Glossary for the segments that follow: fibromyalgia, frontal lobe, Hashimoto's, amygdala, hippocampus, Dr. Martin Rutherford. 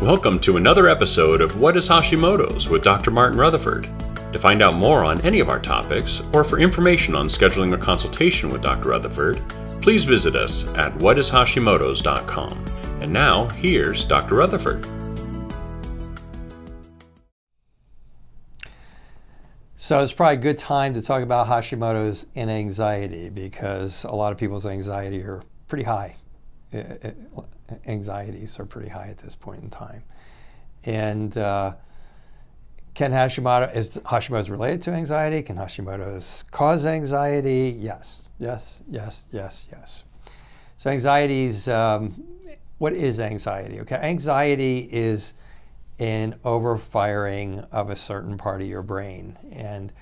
Welcome to another episode of What is Hashimoto's with Dr. Martin Rutherford. To find out more on any of our topics, or for information on scheduling a consultation with Dr. Rutherford, please visit us at whatishashimotos.com. And now, here's Dr. Rutherford. So it's probably a good time to talk about Hashimoto's and anxiety, because a lot of people's anxiety are pretty high. Anxieties are pretty high at this point in time. And is Hashimoto's related to anxiety? Can Hashimoto's cause anxiety? Yes, yes, yes, yes, yes. So anxiety's, what is anxiety? Okay, anxiety is an overfiring of a certain part of your brain. And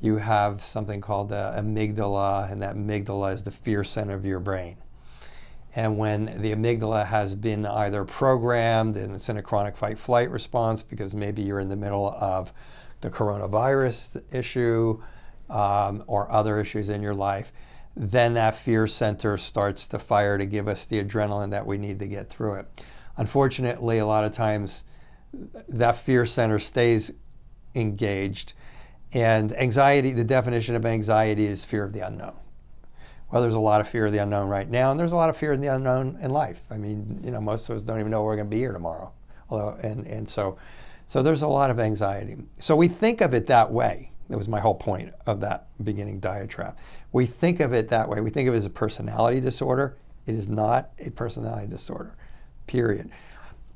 you have something called the amygdala, and that amygdala is the fear center of your brain. And when the amygdala has been either programmed and it's in a chronic fight-flight response, because maybe you're in the middle of the coronavirus issue or other issues in your life, then that fear center starts to fire to give us the adrenaline that we need to get through it. Unfortunately, a lot of times that fear center stays engaged. And anxiety, the definition of anxiety is fear of the unknown. Well, there's a lot of fear of the unknown right now, and there's a lot of fear of the unknown in life. I mean, you know, most of us don't even know we're going to be here tomorrow. Although, so there's a lot of anxiety. So we think of it that way. That was my whole point of that beginning diatribe. We think of it that way. We think of it as a personality disorder. It is not a personality disorder, period.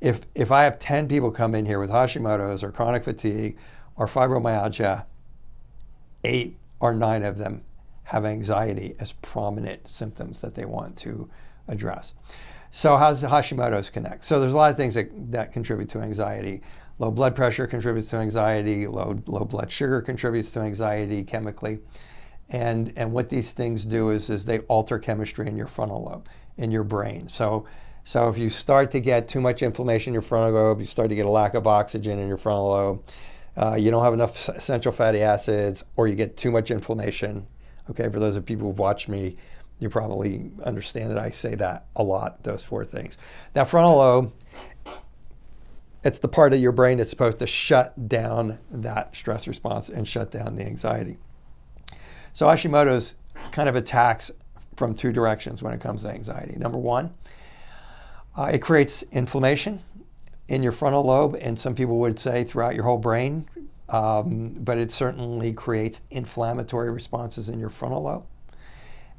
If I have 10 people come in here with Hashimoto's or chronic fatigue or fibromyalgia, 8 or 9 of them have anxiety as prominent symptoms that they want to address. So how does Hashimoto's connect? So there's a lot of things that contribute to anxiety. Low blood pressure contributes to anxiety. Low blood sugar contributes to anxiety chemically. And what these things do is they alter chemistry in your frontal lobe, in your brain. So if you start to get too much inflammation in your frontal lobe, you start to get a lack of oxygen in your frontal lobe, you don't have enough essential fatty acids, or you get too much inflammation. Okay, for those of people who've watched me, you probably understand that I say that a lot, those four things. Now, frontal lobe, it's the part of your brain that's supposed to shut down that stress response and shut down the anxiety. So Hashimoto's kind of attacks from two directions when it comes to anxiety. Number one, it creates inflammation in your frontal lobe, and some people would say throughout your whole brain, but it certainly creates inflammatory responses in your frontal lobe,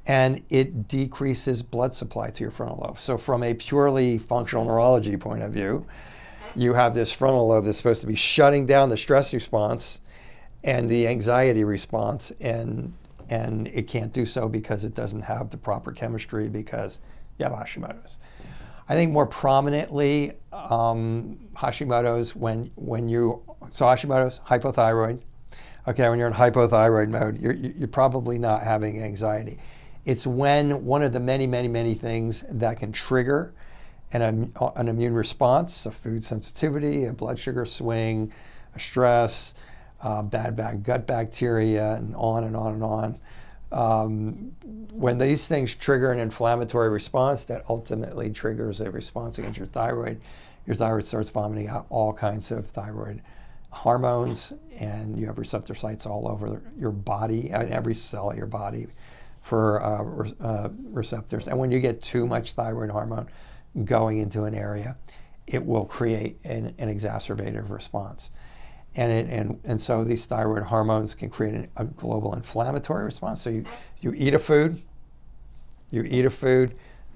and it decreases blood supply to your frontal lobe. So from a purely functional neurology point of view, you have this frontal lobe that's supposed to be shutting down the stress response and the anxiety response, and it can't do so because it doesn't have the proper chemistry, because you have Hashimoto's. I think more prominently, Hashimoto's, so Hashimoto's, hypothyroid. Okay, when you're in hypothyroid mode, you're probably not having anxiety. It's when one of the many, many, many things that can trigger an immune response, a food sensitivity, a blood sugar swing, a stress, bad gut bacteria, and on and on and on. When these things trigger an inflammatory response that ultimately triggers a response against your thyroid starts vomiting out all kinds of thyroid hormones, and you have receptor sites all over your body, in every cell of your body for receptors. And when you get too much thyroid hormone going into an area, it will create an exacerbative response. And so these thyroid hormones can create a global inflammatory response. So you eat a food, the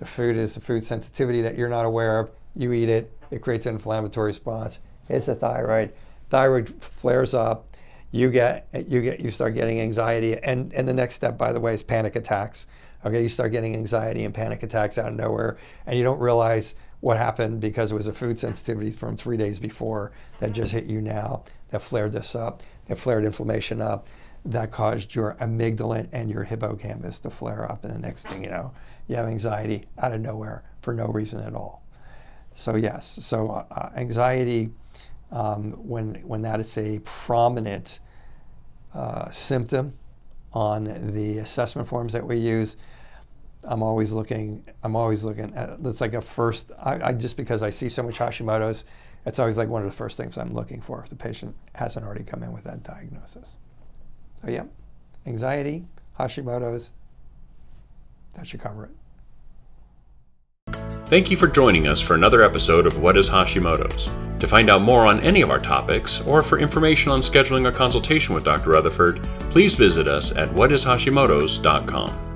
food is a food sensitivity that you're not aware of, you eat it, it creates an inflammatory response, it's the thyroid flares up, you start getting anxiety, and the next step, by the way, is panic attacks. Okay, you start getting anxiety and panic attacks out of nowhere, and you don't realize what happened because it was a food sensitivity from 3 days before that just hit you now, that flared this up, that flared inflammation up, that caused your amygdala and your hippocampus to flare up, and the next thing you know, you have anxiety out of nowhere for no reason at all. So yes, anxiety, when that is a prominent symptom on the assessment forms that we use, I'm always looking at, it's like a first, I just because I see so much Hashimoto's, That's always like one of the first things I'm looking for if the patient hasn't already come in with that diagnosis. So yeah, anxiety, Hashimoto's, that should cover it. Thank you for joining us for another episode of What is Hashimoto's? To find out more on any of our topics, or for information on scheduling a consultation with Dr. Rutherford, please visit us at whatishashimotos.com.